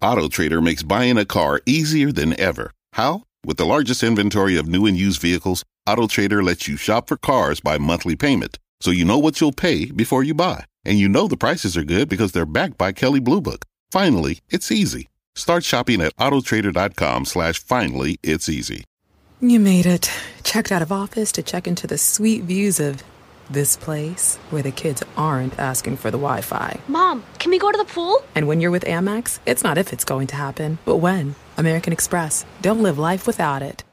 Auto Trader makes buying a car easier than ever. How? With the largest inventory of new and used vehicles, Auto Trader lets you shop for cars by monthly payment, so you know what you'll pay before you buy. And you know the prices are good because they're backed by Kelley Blue Book. Finally, it's easy. Start shopping at autotrader.com/finally. It's easy. You made it. Checked out of office to check into the sweet views of this place where the kids aren't asking for the Wi-Fi. Mom, can we go to the pool? And when you're with Amex, it's not if it's going to happen, but when. American Express. Don't live life without it.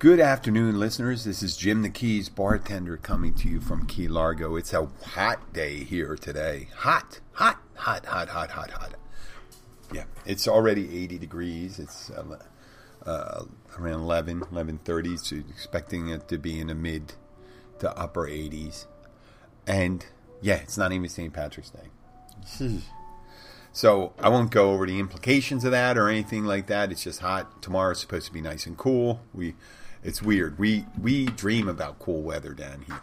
Good afternoon, listeners. This is Jim the Keys, bartender, coming to you from Key Largo. It's a hot day here today. Hot. Yeah, it's already 80 degrees. It's around 11:30. So expecting it to be in the mid to upper 80s. And yeah, it's not even St. Patrick's Day. So I won't go over the implications of that or anything like that. It's just hot. Tomorrow's supposed to be nice and cool. It's weird. We dream about cool weather down here.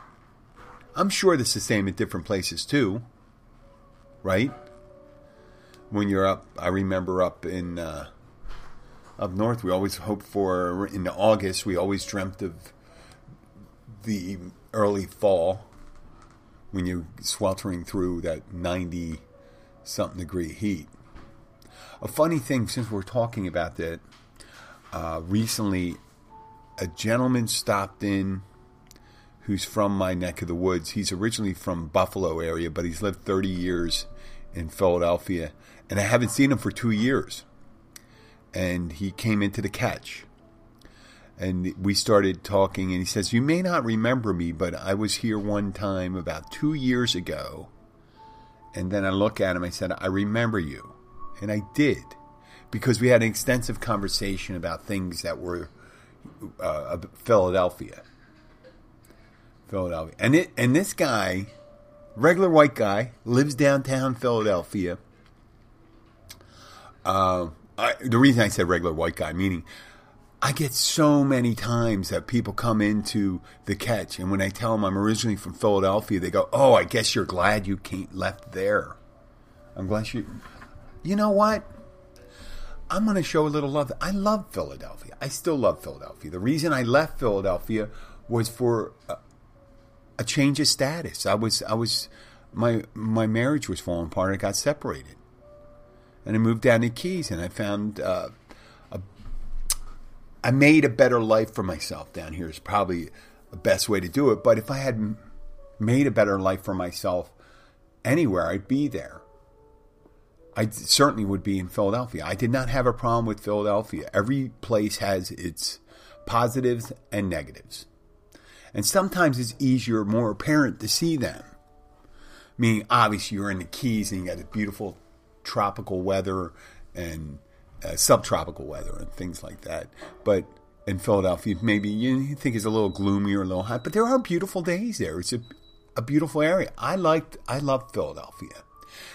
I'm sure this is the same at different places too, right? When you're up, I remember up in up north, we always hoped for in August. We always dreamt of the early fall when you're sweltering through that 90-something degree heat. A funny thing, since we're talking about that, recently, a gentleman stopped in who's from my neck of the woods. He's originally from Buffalo area, but he's lived 30 years in Philadelphia. And I haven't seen him for 2 years. And he came into the Catch. And we started talking, and he says, "You may not remember me, but I was here one time about 2 years ago." And then I look at him, I said, "I remember you." And I did. Because we had an extensive conversation about things that were Philadelphia. And this guy, regular white guy, lives downtown Philadelphia. The reason I said regular white guy, meaning I get so many times that people come into the Catch, and when I tell them I'm originally from Philadelphia, they go, "Oh, I guess you're glad you left there." I'm glad you know what? I'm going to show a little love. I love Philadelphia. I still love Philadelphia. The reason I left Philadelphia was for a change of status. My marriage was falling apart. I got separated. And I moved down to Keys, and I found I made a better life for myself down here. Is probably the best way to do it. But if I had made a better life for myself anywhere, I'd be there. I certainly would be in Philadelphia. I did not have a problem with Philadelphia. Every place has its positives and negatives. And sometimes it's easier, more apparent to see them. Meaning, obviously, you're in the Keys and you got the beautiful tropical weather and subtropical weather and things like that. But in Philadelphia, maybe you think it's a little gloomy or a little hot. But there are beautiful days there. It's a beautiful area. I love Philadelphia.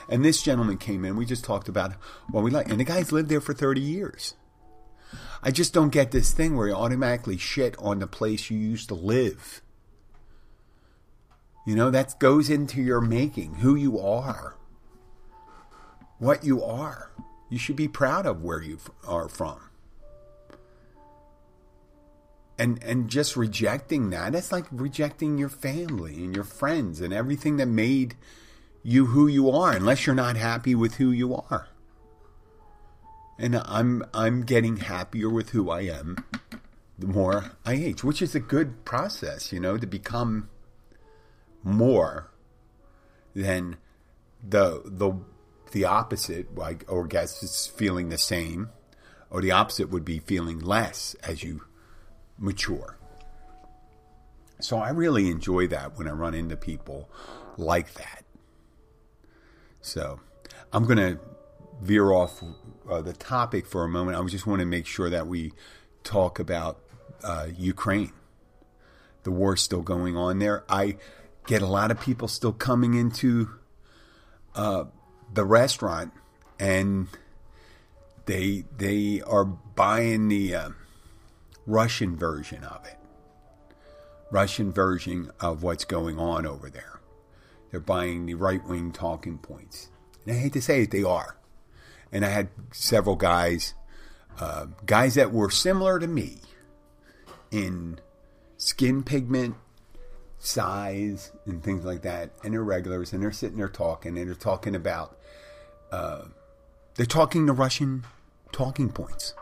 And this gentleman came in. We just talked about what we like. And the guy's lived there for 30 years. I just don't get this thing where you automatically shit on the place you used to live. You know, that goes into your making, who you are, what you are. You should be proud of where you are from. And just rejecting that, that's like rejecting your family and your friends and everything that made you who you are, unless you're not happy with who you are. And I'm getting happier with who I am the more I age, which is a good process, you know, to become more than the opposite, or I guess it's feeling the same, or the opposite would be feeling less as you mature. So I really enjoy that when I run into people like that. So I'm going to veer off the topic for a moment. I just want to make sure that we talk about Ukraine. The war's still going on there. I get a lot of people still coming into the restaurant and They are buying the Russian version of it. Russian version of what's going on over there. They're buying the right-wing talking points. And I hate to say it, they are. And I had several guys, guys that were similar to me in skin pigment, size, and things like that. And they're regulars, and they're sitting there talking, and they're talking about... they're talking the Russian talking points.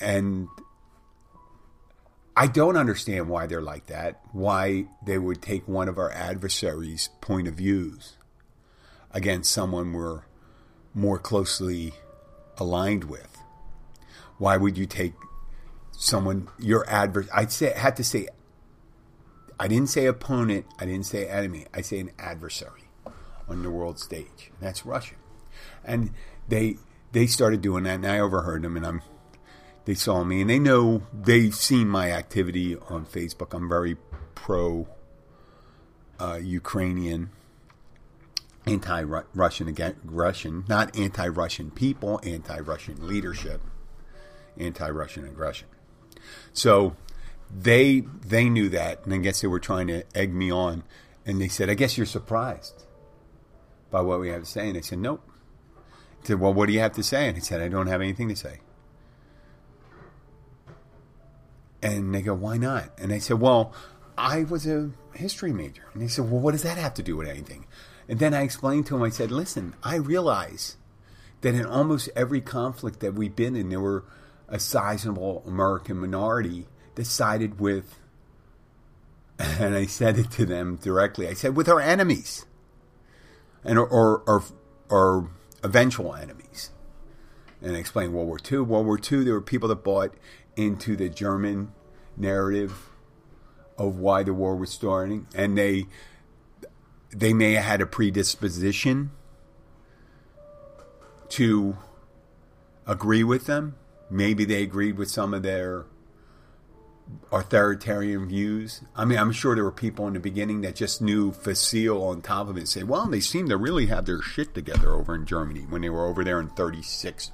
And I don't understand why they're like that, why they would take one of our adversaries' point of views against someone we're more closely aligned with. Why would you take someone, your adversary? I didn't say opponent, I didn't say enemy, I say an adversary on the world stage. And that's Russia. And they started doing that, and I overheard them, and they saw me, and they know, they've seen my activity on Facebook. I'm very pro Ukrainian, anti-Russian, against Russian, not anti-Russian people, anti-Russian leadership, anti-Russian aggression. So they knew that, and I guess they were trying to egg me on, and they said, I guess you're surprised by what we have to say. And I said, nope. I said, well, what do you have to say? And he said, I don't have anything to say. And they go, why not? And I said, well, I was a history major. And they said, well, what does that have to do with anything? And then I explained to him, I said, listen, I realize that in almost every conflict that we've been in, there were a sizable American minority that sided with, and I said it to them directly, I said, with our enemies. And or eventual enemies. And I explained World War II. World War II, there were people that bought into the German narrative of why the war was starting. And they may have had a predisposition to agree with them. Maybe they agreed with some of their authoritarian views. I mean, I'm sure there were people in the beginning that just knew facile on top of it and say, well, they seem to really have their shit together over in Germany when they were over there in 36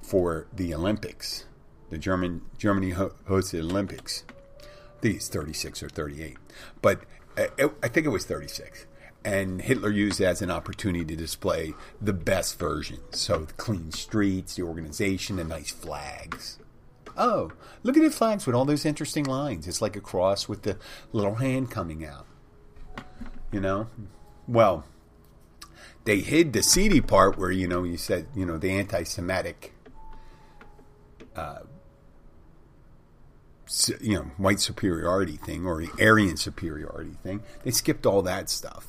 for the Olympics. The Germany hosted the Olympics. I think it's 36 or 38. But I think it was 36. And Hitler used it as an opportunity to display the best version. So the clean streets, the organization, the nice flags. Oh, look at the flags with all those interesting lines. It's like a cross with the little hand coming out. You know? Well, they hid the seedy part where, you know, you said, you know, the anti-Semitic, you know, white superiority thing or the Aryan superiority thing. They skipped all that stuff.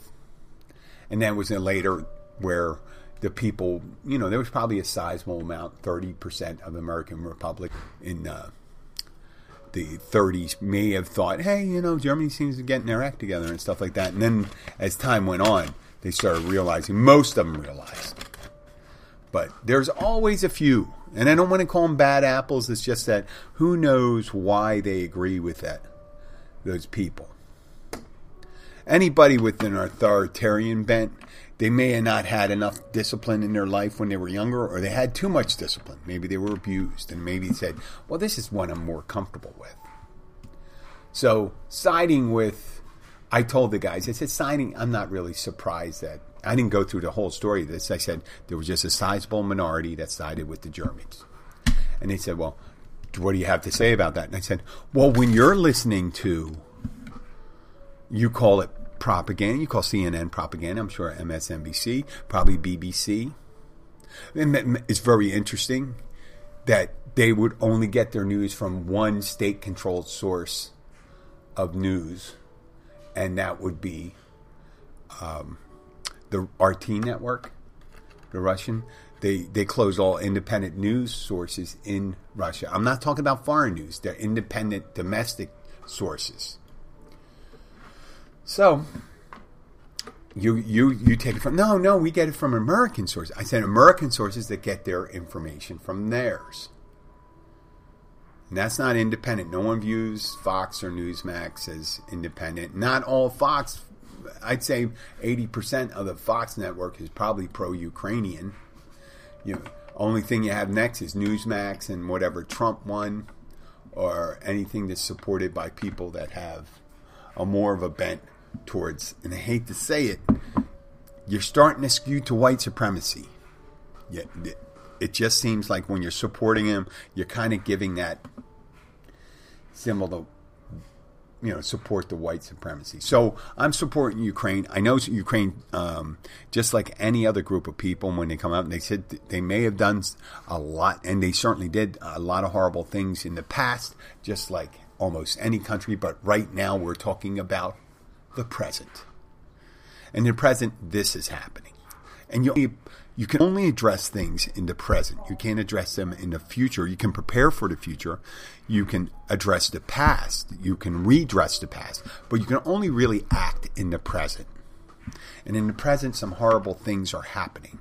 And that was later where... the people, you know, there was probably a sizable amount, 30% of the American Republic in the 30s may have thought, hey, you know, Germany seems to get their act together and stuff like that. And then as time went on, they started realizing, most of them realized. But there's always a few. And I don't want to call them bad apples. It's just that who knows why they agree with that, those people. Anybody with an authoritarian bent, they may have not had enough discipline in their life when they were younger, or they had too much discipline. Maybe they were abused, and maybe said, well, this is one I'm more comfortable with. So siding with, I told the guys, I said, siding, I'm not really surprised that, I didn't go through the whole story of this. I said, there was just a sizable minority that sided with the Germans. And they said, well, what do you have to say about that? And I said, well, when you're listening to, you call it propaganda. You call CNN propaganda. I'm sure MSNBC, probably BBC. And it's very interesting that they would only get their news from one state-controlled source of news, and that would be the RT network, the Russian. They close all independent news sources in Russia. I'm not talking about foreign news. They're independent domestic sources. So, you take it from, no, we get it from American sources. I said American sources that get their information from theirs. And that's not independent. No one views Fox or Newsmax as independent. Not all Fox, I'd say 80% of the Fox network is probably pro-Ukrainian. You only thing you have next is Newsmax and whatever Trump won, or anything that's supported by people that have a more of a bent towards, and I hate to say it, you're starting to skew to white supremacy. Yeah, it just seems like when you're supporting him, you're kind of giving that symbol to, you know, support the white supremacy. So I'm supporting Ukraine. I know Ukraine, just like any other group of people, when they come out and they said they may have done a lot, and they certainly did a lot of horrible things in the past, just like almost any country. But right now we're talking about the present. And in the present, this is happening. And you can only address things in the present. You can't address them in the future. You can prepare for the future. You can address the past. You can redress the past. But you can only really act in the present. And in the present, some horrible things are happening.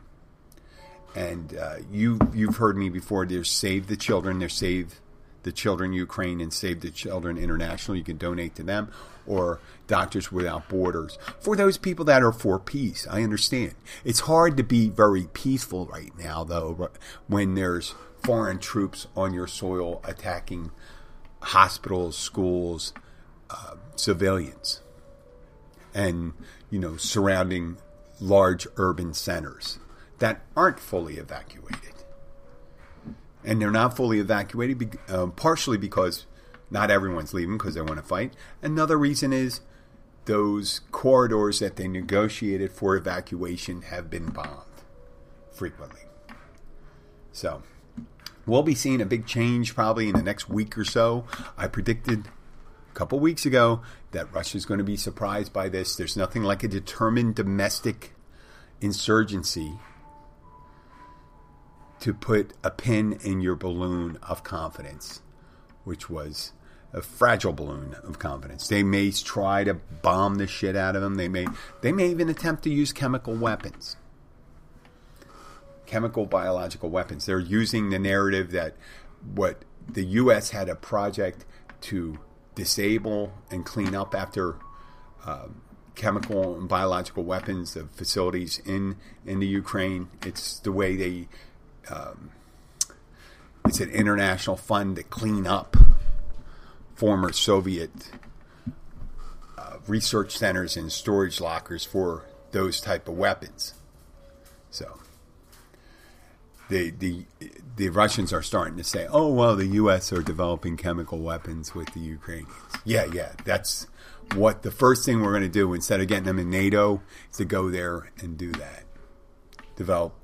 And you've heard me before. There's Save the Children. There's Save the Children Ukraine and Save the Children International. You can donate to them. Or Doctors Without Borders. For those people that are for peace, I understand. It's hard to be very peaceful right now, though, when there's foreign troops on your soil attacking hospitals, schools, civilians, and, you know, surrounding large urban centers that aren't fully evacuated. And they're not fully evacuated partially because not everyone's leaving because they want to fight. Another reason is those corridors that they negotiated for evacuation have been bombed frequently. So we'll be seeing a big change probably in the next week or so. I predicted a couple weeks ago that Russia's going to be surprised by this. There's nothing like a determined domestic insurgency to put a pin in your balloon of confidence, which was a fragile balloon of confidence. They may try to bomb the shit out of them. They may even attempt to use chemical weapons. Chemical, biological weapons. They're using the narrative that what the U.S. had a project to disable and clean up after chemical and biological weapons of facilities in the Ukraine. It's the way they... it's an international fund to clean up former Soviet research centers and storage lockers for those type of weapons. So the Russians are starting to say, oh, well, the U.S. are developing chemical weapons with the Ukrainians. Yeah, that's what the first thing we're going to do instead of getting them in NATO is to go there and do that. Develop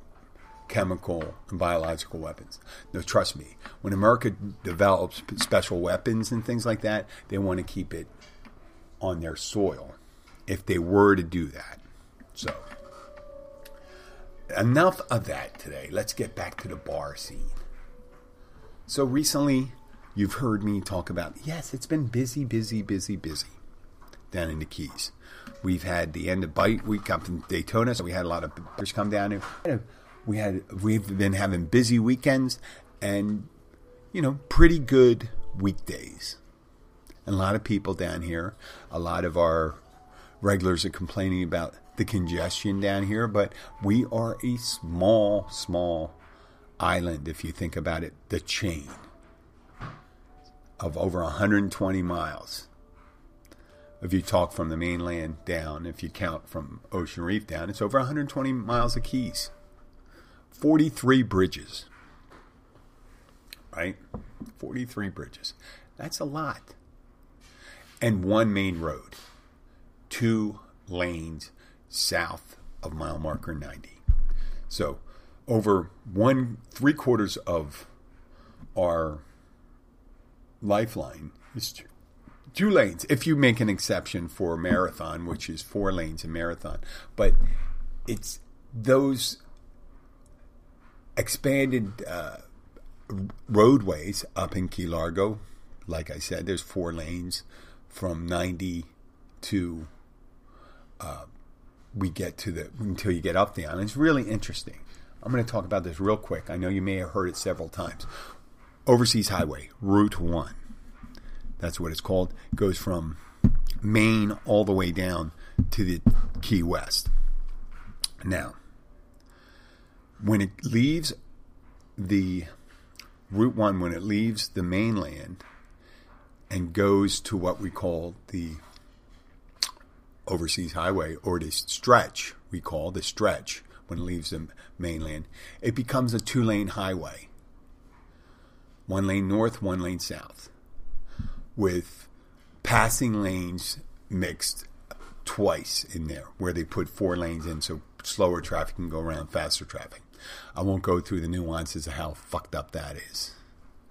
chemical and biological weapons. No, trust me, when America develops special weapons and things like that, they want to keep it on their soil if they were to do that. So, enough of that today. Let's get back to the bar scene. So recently, you've heard me talk about, yes, it's been busy down in the Keys. We've had the end of Bike Week up in Daytona, so we had a lot of beers come down here. We've been having busy weekends and, you know, pretty good weekdays. And a lot of people down here, a lot of our regulars are complaining about the congestion down here, but we are a small island, if you think about it, the chain of over 120 miles. If you talk from the mainland down, if you count from Ocean Reef down, it's over 120 miles of Keys. 43 bridges, right? 43 bridges. That's a lot. And one main road, two lanes south of mile marker 90. So over 3/4 of our lifeline is two lanes. If you make an exception for Marathon, which is 4 lanes in Marathon, but it's those expanded roadways up in Key Largo. Like I said, there's 4 lanes from 90 to until you get up the island. It's really interesting. I'm going to talk about this real quick. I know you may have heard it several times. Overseas Highway, Route 1. That's what it's called. It goes from Maine all the way down to the Key West. Now, when it leaves the Route One, when it leaves the mainland and goes to what we call the Overseas Highway, or the stretch, we call the stretch, when it leaves the mainland, it becomes a two-lane highway. One lane north, one lane south, with passing lanes mixed twice in there, where they put four lanes in so slower traffic can go around faster traffic. I won't go through the nuances of how fucked up that is.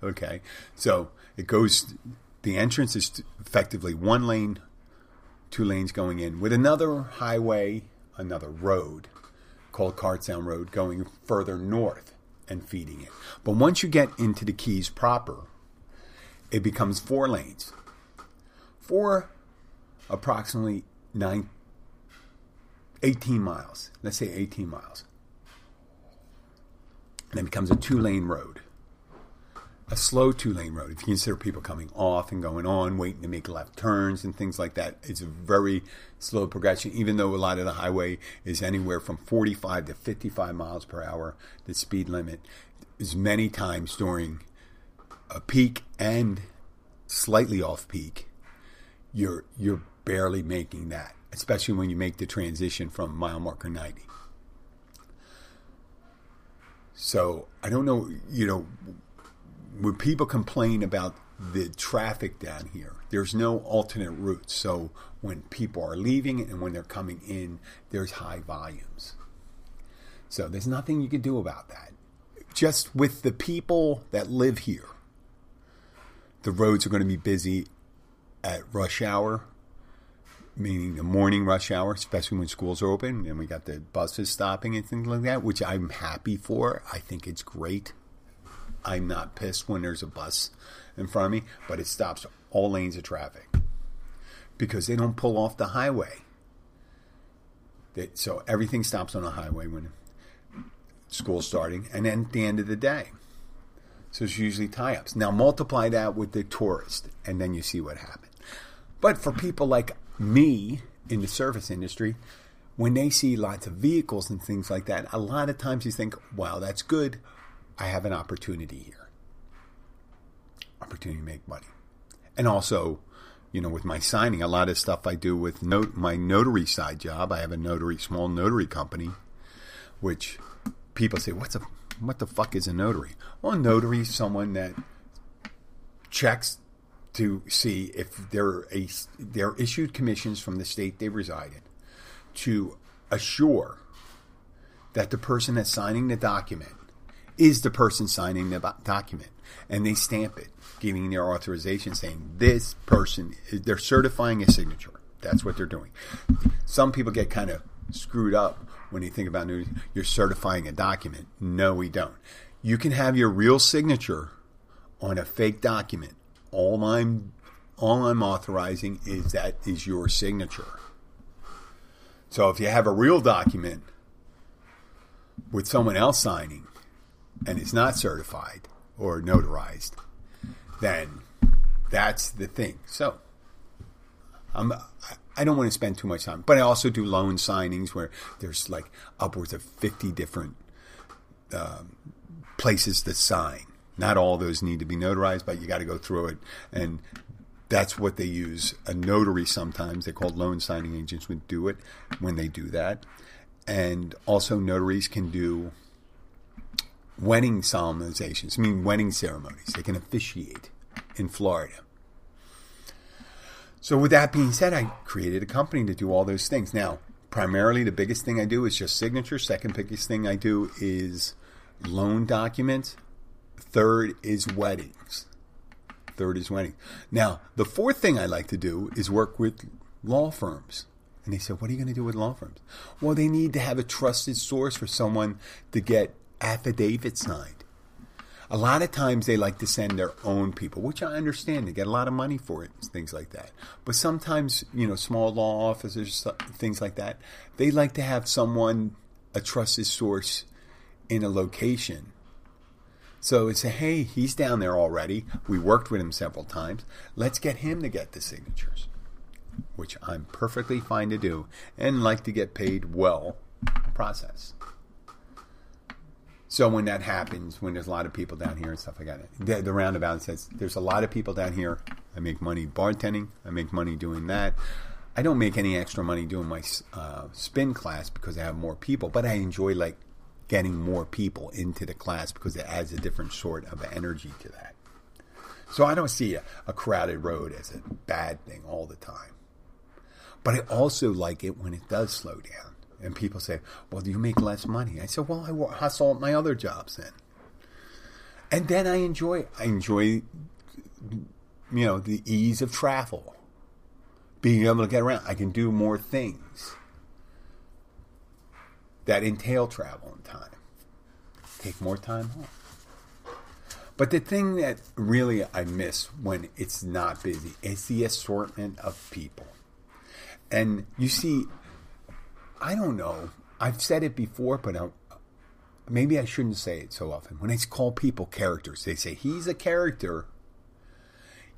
Okay, so it goes, the entrance is effectively one lane, two lanes going in, with another highway, another road, called Cart Sound Road, going further north and feeding it. But once you get into the Keys proper, it becomes four lanes for approximately 18 miles. Let's say 18 miles. And it becomes a two-lane road, a slow two-lane road. If you consider people coming off and going on, waiting to make left turns and things like that, it's a very slow progression, even though a lot of the highway is anywhere from 45 to 55 miles per hour. The speed limit is many times during a peak and slightly off peak. You're barely making that, especially when you make the transition from mile marker 90. So I don't know, when people complain about the traffic down here, there's no alternate routes. So when people are leaving and when they're coming in, there's high volumes. So there's nothing you can do about that. Just with the people that live here, the roads are going to be busy at rush hour, meaning the morning rush hour, especially when schools are open and we got the buses stopping and things like that, which I'm happy for. I think it's great. I'm not pissed when there's a bus in front of me, but it stops all lanes of traffic because they don't pull off the highway. So everything stops on the highway when school's starting, and then at the end of the day. So it's usually tie-ups. Now multiply that with the tourist, and then you see what happened. But for people like me in the service industry, when they see lots of vehicles and things like that, a lot of times you think, wow, that's good. I have an opportunity here. Opportunity to make money. And also, with my signing, a lot of stuff I do with my notary side job. I have a small notary company, which people say, what the fuck is a notary? Well, a notary is someone that checks to see if they're issued commissions from the state they reside in to assure that the person that's signing the document is the person signing the document, and they stamp it, giving their authorization, saying this person, they're certifying a signature. That's what they're doing. Some people get kind of screwed up when you think about you're certifying a document. No, we don't. You can have your real signature on a fake document. All I'm authorizing is that is your signature. So if you have a real document with someone else signing, and it's not certified or notarized, then that's the thing. So I don't want to spend too much time, but I also do loan signings where there's like upwards of 50 different places to sign. Not all those need to be notarized, but you got to go through it, and that's what they use. A notary sometimes, they're called loan signing agents, would do it when they do that. And also notaries can do wedding solemnizations, wedding ceremonies. They can officiate in Florida. So with that being said, I created a company to do all those things. Now, primarily the biggest thing I do is just signatures. Second biggest thing I do is loan documents. Third is weddings. Now, the fourth thing I like to do is work with law firms. And they said, what are you going to do with law firms? Well, they need to have a trusted source for someone to get affidavit signed. A lot of times they like to send their own people, which I understand. They get a lot of money for it, things like that. But sometimes, small law offices, things like that, they like to have someone, a trusted source in a location. So it's hey, he's down there already. We worked with him several times. Let's get him to get the signatures, which I'm perfectly fine to do and like to get paid well in the process. So when that happens, when there's a lot of people down here and stuff like that, the roundabout says, there's a lot of people down here. I make money bartending. I make money doing that. I don't make any extra money doing my spin class because I have more people, but I enjoy like getting more people into the class because it adds a different sort of energy to that. So I don't see a crowded road as a bad thing all the time. But I also like it when it does slow down. And people say, well, do you make less money? I said, well, I hustle at my other jobs then. And then I enjoy, you know, the ease of travel. Being able to get around. I can do more things that entail travel and time. Take more time home. But the thing that really I miss when it's not busy is the assortment of people. And you see, I don't know. I've said it before, but maybe I shouldn't say it so often. When I call people characters, they say, he's a character.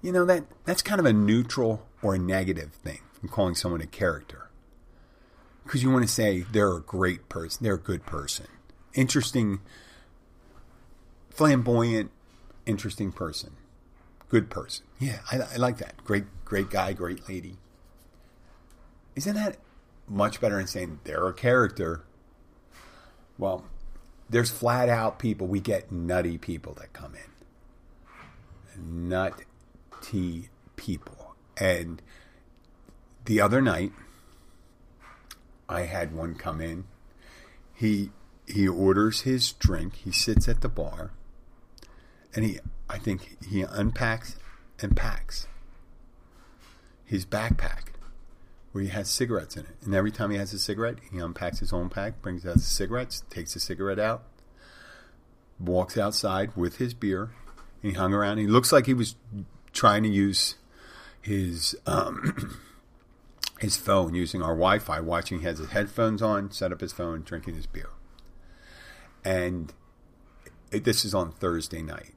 You know, that's kind of a neutral or a negative thing, from calling someone a character. Because you want to say they're a great person, they're a good person. Interesting, flamboyant, interesting person. Good person. Yeah, I like that. Great guy, great lady. Isn't that much better than saying they're a character? Well, there's flat out people. We get nutty people that come in. Nutty people. And the other night, I had one come in. He orders his drink. He sits at the bar. And I think he unpacks and packs his backpack, where he has cigarettes in it. And every time he has a cigarette, he unpacks his own pack, brings out the cigarettes, takes the cigarette out, walks outside with his beer, and he hung around. He looks like he was trying to use his phone, using our Wi-Fi, watching. He has his headphones on, set up his phone, drinking his beer. And this is on Thursday night.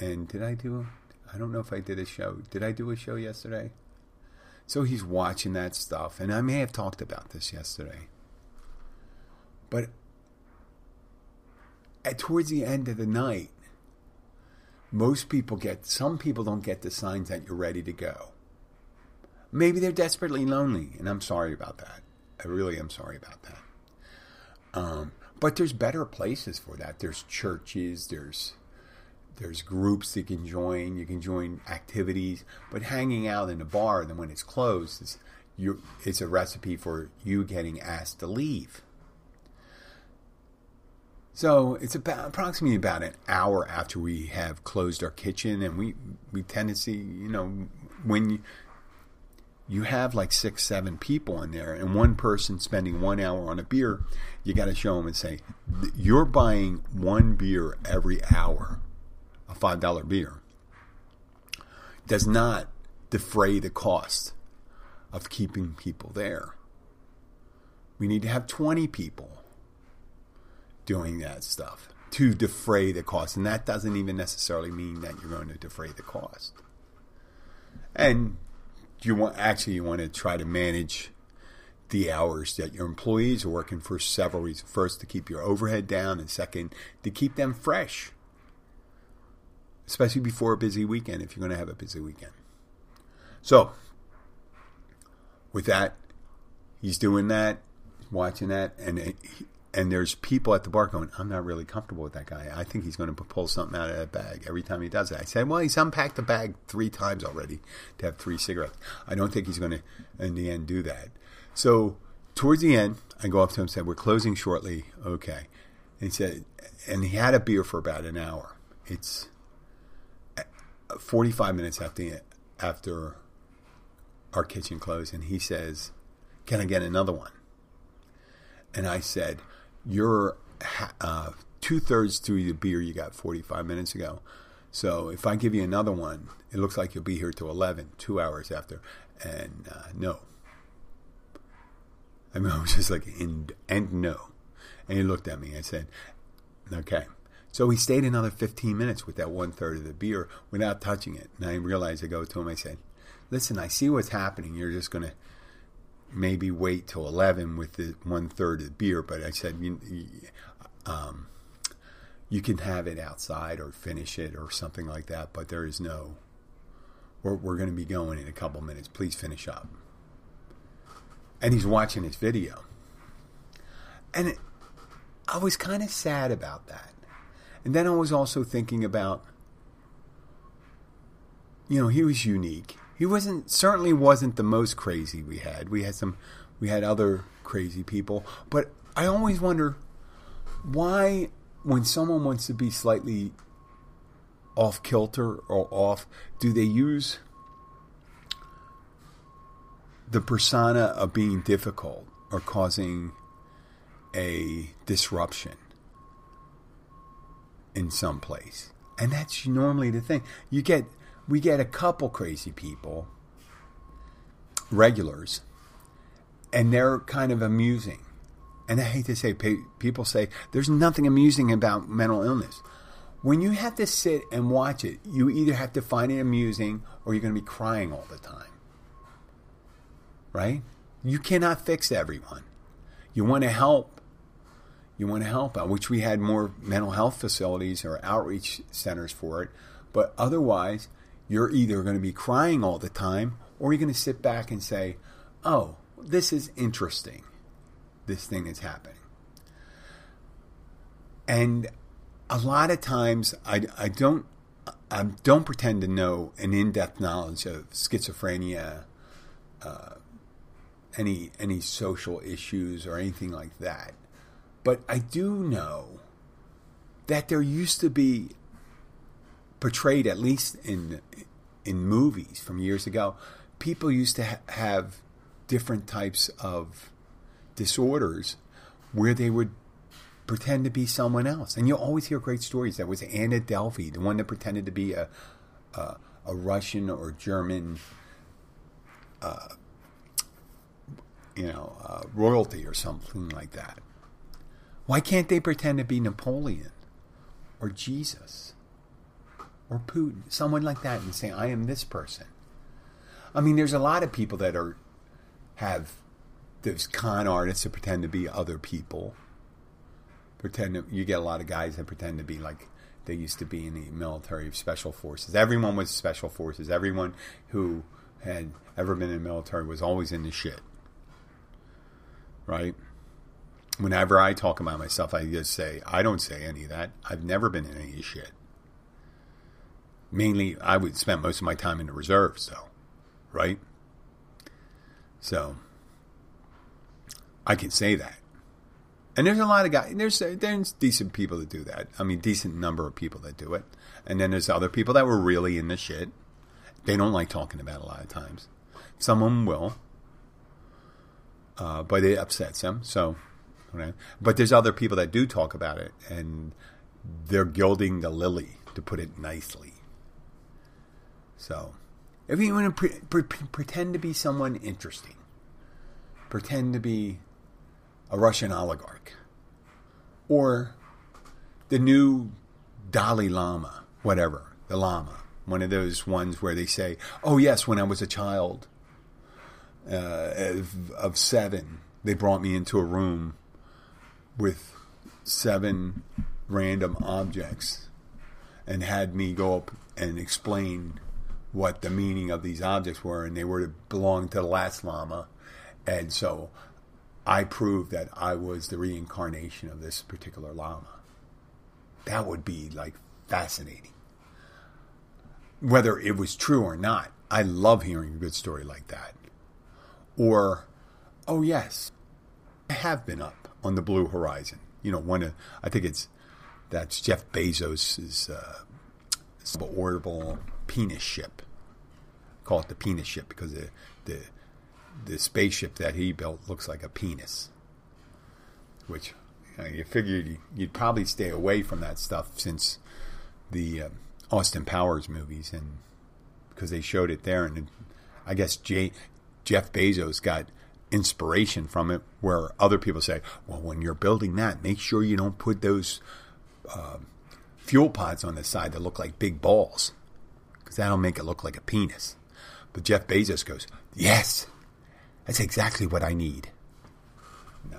And I don't know if I did a show. Did I do a show yesterday? So he's watching that stuff. And I may have talked about this yesterday. But towards the end of the night, some people don't get the signs that you're ready to go. Maybe they're desperately lonely. And I'm sorry about that. I really am sorry about that. But there's better places for that. There's churches. There's groups that can join. You can join activities. But hanging out in a bar, then when it's closed, it's a recipe for you getting asked to leave. So it's approximately an hour after we have closed our kitchen. And we tend to see, you know, when you have like 6-7 people in there and one person spending 1 hour on a beer, you got to show them and say, you're buying one beer every hour. A $5 beer does not defray the cost of keeping people there. We need to have 20 people doing that stuff to defray the cost. And that doesn't even necessarily mean that you're going to defray the cost. And you want to try to manage the hours that your employees are working for several reasons. First, to keep your overhead down, and second, to keep them fresh. Especially before a busy weekend, if you're going to have a busy weekend. So, with that, he's doing that, watching that, and there's people at the bar going, I'm not really comfortable with that guy. I think he's going to pull something out of that bag every time he does that. I said, well, he's unpacked the bag 3 times already to have 3 cigarettes. I don't think he's going to, in the end, do that. So, towards the end, I go up to him and said, we're closing shortly. Okay. And he said, and he had a beer for about an hour. It's 45 minutes after our kitchen closed, and he says, can I get another one? And I said, you're 2/3 through the beer you got 45 minutes ago, so if I give you another one, it looks like you'll be here till 11, 2 hours after. And no. I mean, I was just like, and no. And he looked at me and said, okay. So he stayed another 15 minutes with that 1/3 of the beer without touching it. And I realized, I go to him, I said, listen, I see what's happening. You're just going to maybe wait till 11 with the 1/3 of the beer. But I said, You can have it outside or finish it or something like that, but there is no, we're going to be going in a couple minutes. Please finish up. And he's watching his video. And I was kind of sad about that. And then I was also thinking about, you know, he was unique. He certainly wasn't the most crazy we had. We had other crazy people. But I always wonder why, when someone wants to be slightly off kilter or off, do they use the persona of being difficult or causing a disruption in some place? And that's normally the thing. We get a couple crazy people, regulars, and they're kind of amusing. And I hate to say, people say, there's nothing amusing about mental illness. When you have to sit and watch it, you either have to find it amusing or you're going to be crying all the time. Right? You cannot fix everyone. You want to help. You want to help. I wish we had more mental health facilities or outreach centers for it. But otherwise, you're either going to be crying all the time or you're going to sit back and say, oh, this is interesting. This thing is happening. And a lot of times I don't pretend to know an in-depth knowledge of schizophrenia, any social issues or anything like that. But I do know that there used to be portrayed, at least in movies from years ago, people used to have different types of disorders where they would pretend to be someone else. And you'll always hear great stories. That was Anna Delvey, the one that pretended to be a Russian or German royalty or something like that. Why can't they pretend to be Napoleon or Jesus or Putin, someone like that, and say, I am this person? I mean, there's a lot of people that have those con artists that pretend to be other people. You get a lot of guys that pretend to be like they used to be in the military of special forces. Everyone was special forces. Everyone who had ever been in the military was always in the shit. Right? Whenever I talk about myself, I just say, I don't say any of that. I've never been in any shit. Mainly, I would spend most of my time in the reserves, though. Right? So I can say that. And there's a lot of guys, there's decent people that do that. I mean, decent number of people that do it. And then there's other people that were really in the shit. They don't like talking about it a lot of times. Some of them will. But it upsets them. So, right? But there's other people that do talk about it. And they're gilding the lily, to put it nicely. So, if you want to pretend to be someone interesting. Pretend to be a Russian oligarch, or the new Dalai Lama, whatever, the Lama, one of those ones where they say, oh yes, when I was a child of seven, they brought me into a room with seven random objects and had me go up and explain what the meaning of these objects were, and they were to belong to the last Lama, and so I proved that I was the reincarnation of this particular Lama. That would be, like, fascinating. Whether it was true or not, I love hearing a good story like that. Or, oh yes, I have been up on the blue horizon. You know, that's Jeff Bezos' suborbital penis ship. I call it the penis ship because the spaceship that he built looks like a penis, which you figured you'd probably stay away from that stuff since the Austin Powers movies, and because they showed it there, and I guess Jeff Bezos got inspiration from it, where other people say, well, when you're building that, make sure you don't put those fuel pods on the side that look like big balls, because that'll make it look like a penis. But Jeff Bezos goes, yes, that's exactly what I need. No.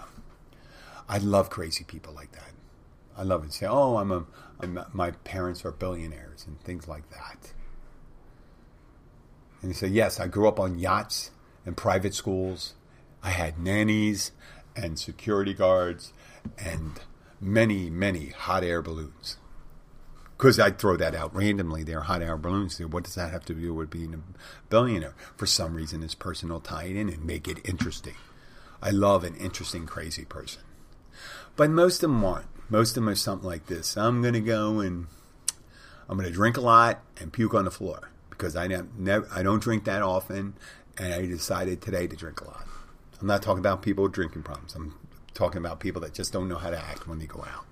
I love crazy people like that. I love it. Say, oh, my parents are billionaires and things like that. And you say, yes, I grew up on yachts and private schools. I had nannies and security guards and many, many hot air balloons. Because I'd throw that out randomly. They're hot air balloons. What does that have to do with being a billionaire? For some reason, this person will tie it in and make it interesting. I love an interesting, crazy person. But most of them aren't. Most of them are something like this. I'm going to go and I'm going to drink a lot and puke on the floor. Because I don't drink that often. And I decided today to drink a lot. I'm not talking about people with drinking problems. I'm talking about people that just don't know how to act when they go out.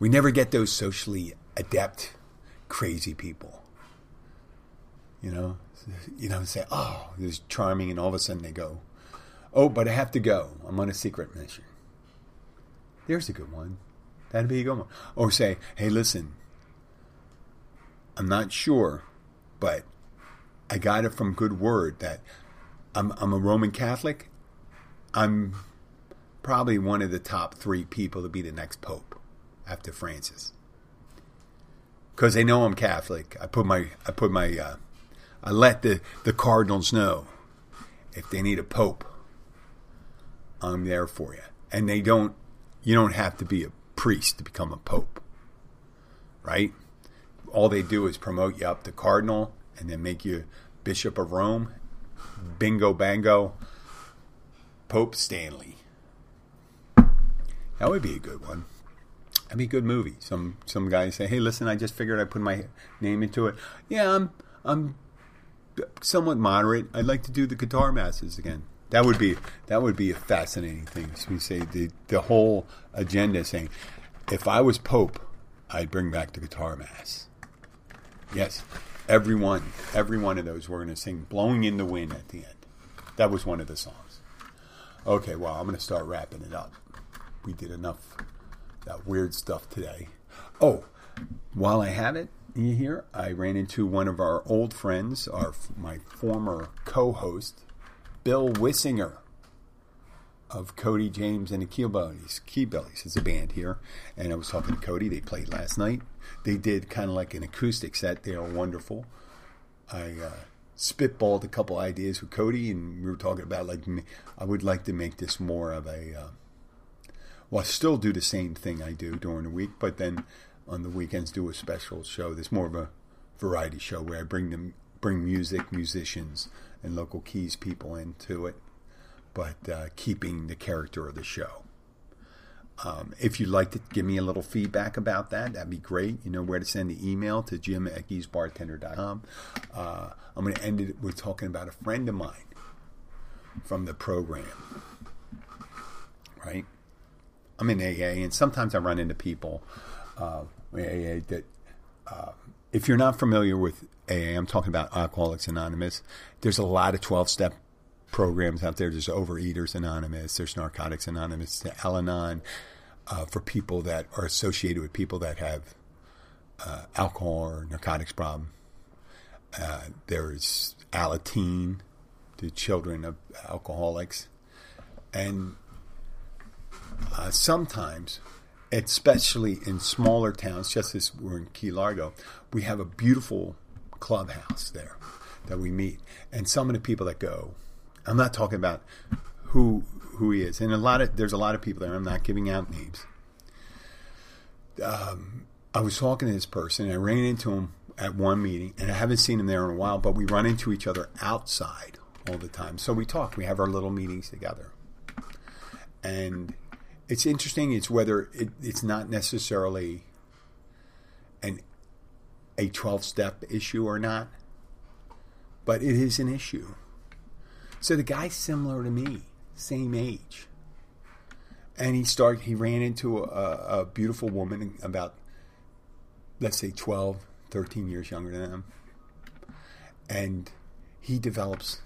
We never get those socially adept, crazy people. You know, say, oh, this is charming, and all of a sudden they go, oh, but I have to go. I'm on a secret mission. There's a good one. That'd be a good one. Or say, hey, listen, I'm not sure, but I got it from good word that I'm a Roman Catholic. I'm probably one of the top 3 people to be the next pope after Francis. Because they know I'm Catholic. I let the cardinals know if they need a pope, I'm there for you. And you don't have to be a priest to become a pope, right? All they do is promote you up to cardinal and then make you Bishop of Rome. Bingo, bango. Pope Stanley. That would be a good one. That'd be a good movie. Some guy say, hey, listen, I just figured I put my name into it. Yeah, I'm somewhat moderate. I'd like to do the guitar masses again. That would be a fascinating thing. So we say the whole agenda saying, if I was Pope, I'd bring back the guitar mass. Yes. Every one of those we're going to sing Blowing in the Wind at the end. That was one of the songs. Okay, well, I'm going to start wrapping it up. We did enough of that weird stuff today. Oh, while I have it here, I ran into one of our old friends, my former co-host, Bill Wissinger of Cody James and the Keybellies. Keybellies is a band here. And I was talking to Cody. They played last night. They did kind of like an acoustic set. They are wonderful. I spitballed a couple ideas with Cody, and we were talking about, like, I would like to make this more of a... well, I still do the same thing I do during the week, but then on the weekends do a special show that's more of a variety show where I bring music, musicians, and local Keys people into it, but keeping the character of the show. If you'd like to give me a little feedback about that, that'd be great. You know where to send the email to jim@keysbartender.com. I'm going to end it with talking about a friend of mine from the program. Right? I'm in AA, and sometimes I run into people in AA that, if you're not familiar with AA, I'm talking about Alcoholics Anonymous. There's a lot of 12-step programs out there. There's Overeaters Anonymous, there's Narcotics Anonymous, Al-Anon, for people that are associated with people that have alcohol or narcotics problem. There's Alateen, the children of alcoholics. And sometimes, especially in smaller towns, just as we're in Key Largo, we have a beautiful clubhouse there that we meet. And some of the people that go, I'm not talking about who he is. And there's a lot of people there. I'm not giving out names. I was talking to this person, and I ran into him at one meeting, and I haven't seen him there in a while, but we run into each other outside all the time. So we talk. We have our little meetings together. And it's interesting. It's whether it's not necessarily a 12-step issue or not, but it is an issue. So the guy's similar to me, same age. And he ran into a beautiful woman about, let's say, 12, 13 years younger than him. And he develops,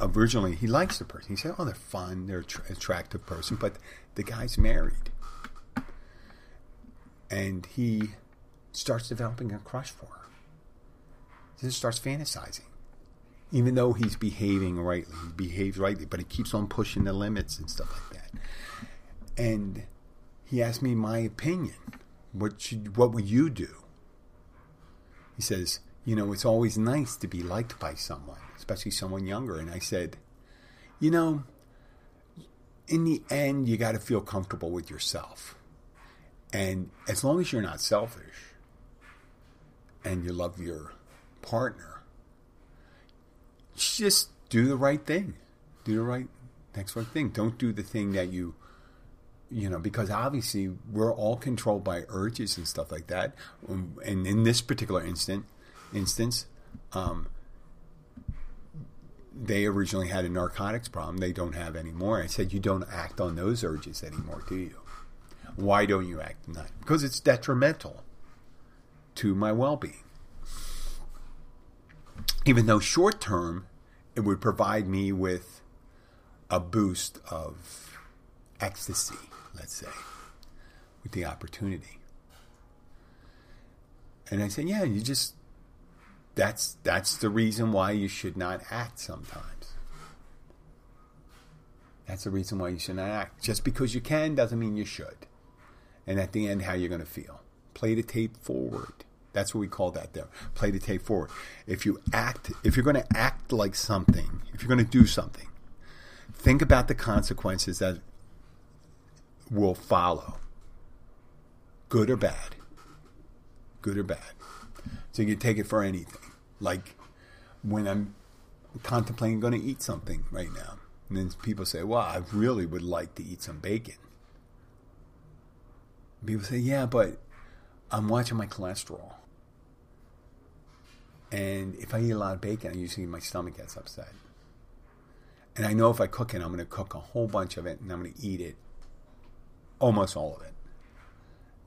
originally, he likes the person. He said, oh, they're fun, they're attractive person, but the guy's married. And he starts developing a crush for her. Then starts fantasizing. Even though he's behaving rightly, he behaves rightly, but he keeps on pushing the limits and stuff like that. And He asked me my opinion. What would you do? He says, you know, it's always nice to be liked by someone, especially someone younger. And I said, you know, in the end, you got to feel comfortable with yourself. And as long as you're not selfish and you love your partner, just do the right thing. Do the next right thing. Don't do the thing that you know, because obviously we're all controlled by urges and stuff like that. And in this particular instance, they originally had a narcotics problem. They don't have anymore. I said, you don't act on those urges anymore, do you? Why don't you act on that? Because it's detrimental to my well-being. Even though short-term, it would provide me with a boost of ecstasy, let's say, with the opportunity. And I said, yeah, you just, that's the reason why you should not act sometimes. That's the reason why you should not act. Just because you can doesn't mean you should. And at the end, how you're going to feel. Play the tape forward. That's what we call that there. Play the tape forward. If you're going to act like something, if you're going to do something, think about the consequences that will follow, good or bad. Good or bad. So you can take it for anything. Like when I'm contemplating going to eat something right now, and then people say, well, I really would like to eat some bacon. People say, yeah, but I'm watching my cholesterol. And if I eat a lot of bacon, I usually my stomach gets upset. And I know if I cook it, I'm going to cook a whole bunch of it, and I'm going to eat it, almost all of it,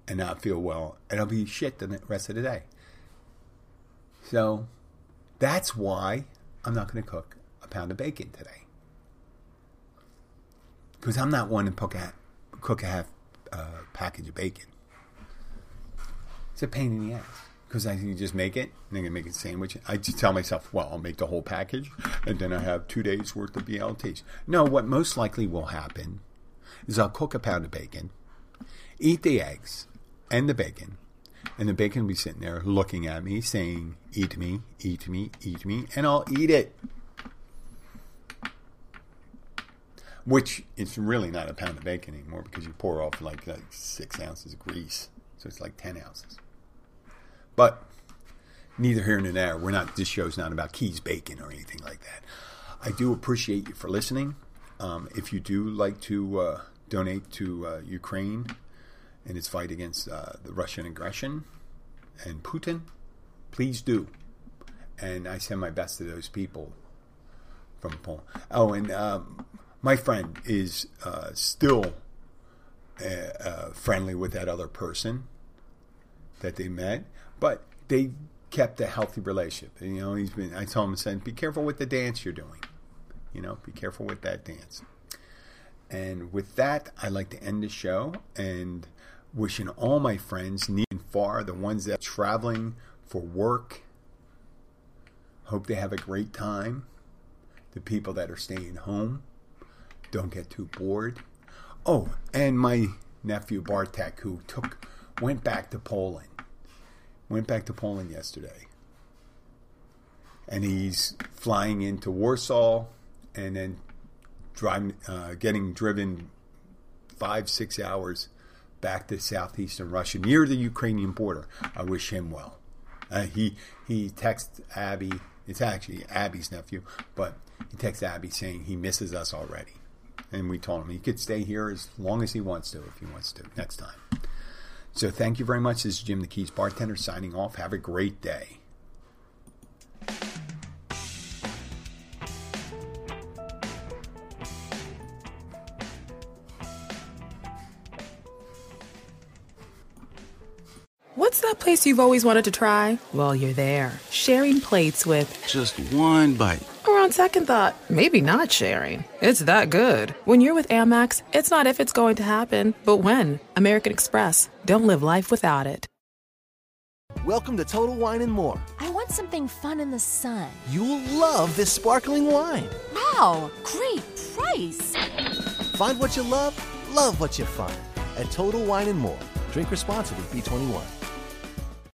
and not feel well. And I'll be shit the rest of the day. So that's why I'm not going to cook a pound of bacon today. Because I'm not one to cook a half package of bacon. It's a pain in the ass. Because I can just make it, and I can make a sandwich. I just tell myself, well, I'll make the whole package, and then I have 2 days' worth of BLTs. No, what most likely will happen is I'll cook a pound of bacon, eat the eggs and the bacon will be sitting there looking at me, saying, eat me, eat me, eat me, and I'll eat it. Which, it's really not a pound of bacon anymore because you pour off like 6 ounces of grease. So it's like 10 ounces. But neither here nor there. This show's not about Keys Bacon or anything like that. I do appreciate you for listening. If you do like to donate to Ukraine and its fight against the Russian aggression and Putin, please do. And I send my best to those people from Poland. Oh, and my friend is still... friendly with that other person that they met, but they kept a healthy relationship. And, you know, I told him, said, be careful with the dance you're doing. You know, be careful with that dance. And with that, I'd like to end the show and wishing all my friends, near and far, the ones that are traveling for work, hope they have a great time. The people that are staying home, don't get too bored. Oh, and my nephew Bartek, who went back to Poland yesterday, and he's flying into Warsaw, and then getting driven 5-6 hours back to southeastern Russia near the Ukrainian border. I wish him well. He texts Abby. It's actually Abby's nephew, but he texts Abby saying he misses us already. And we told him he could stay here as long as he wants to, if he wants to, next time. So thank you very much. This is Jim the Keys Bartender signing off. Have a great day. What's that place you've always wanted to try? Well, you're there, sharing plates with just one bite. Or on second thought, maybe not sharing. It's that good. When you're with Amex, it's not if it's going to happen, but when. American Express. Don't live life without it. Welcome to Total Wine & More. I want something fun in the sun. You'll love this sparkling wine. Wow, great price. Find what you love what you find. at Total Wine & More. Drink responsibly. B21.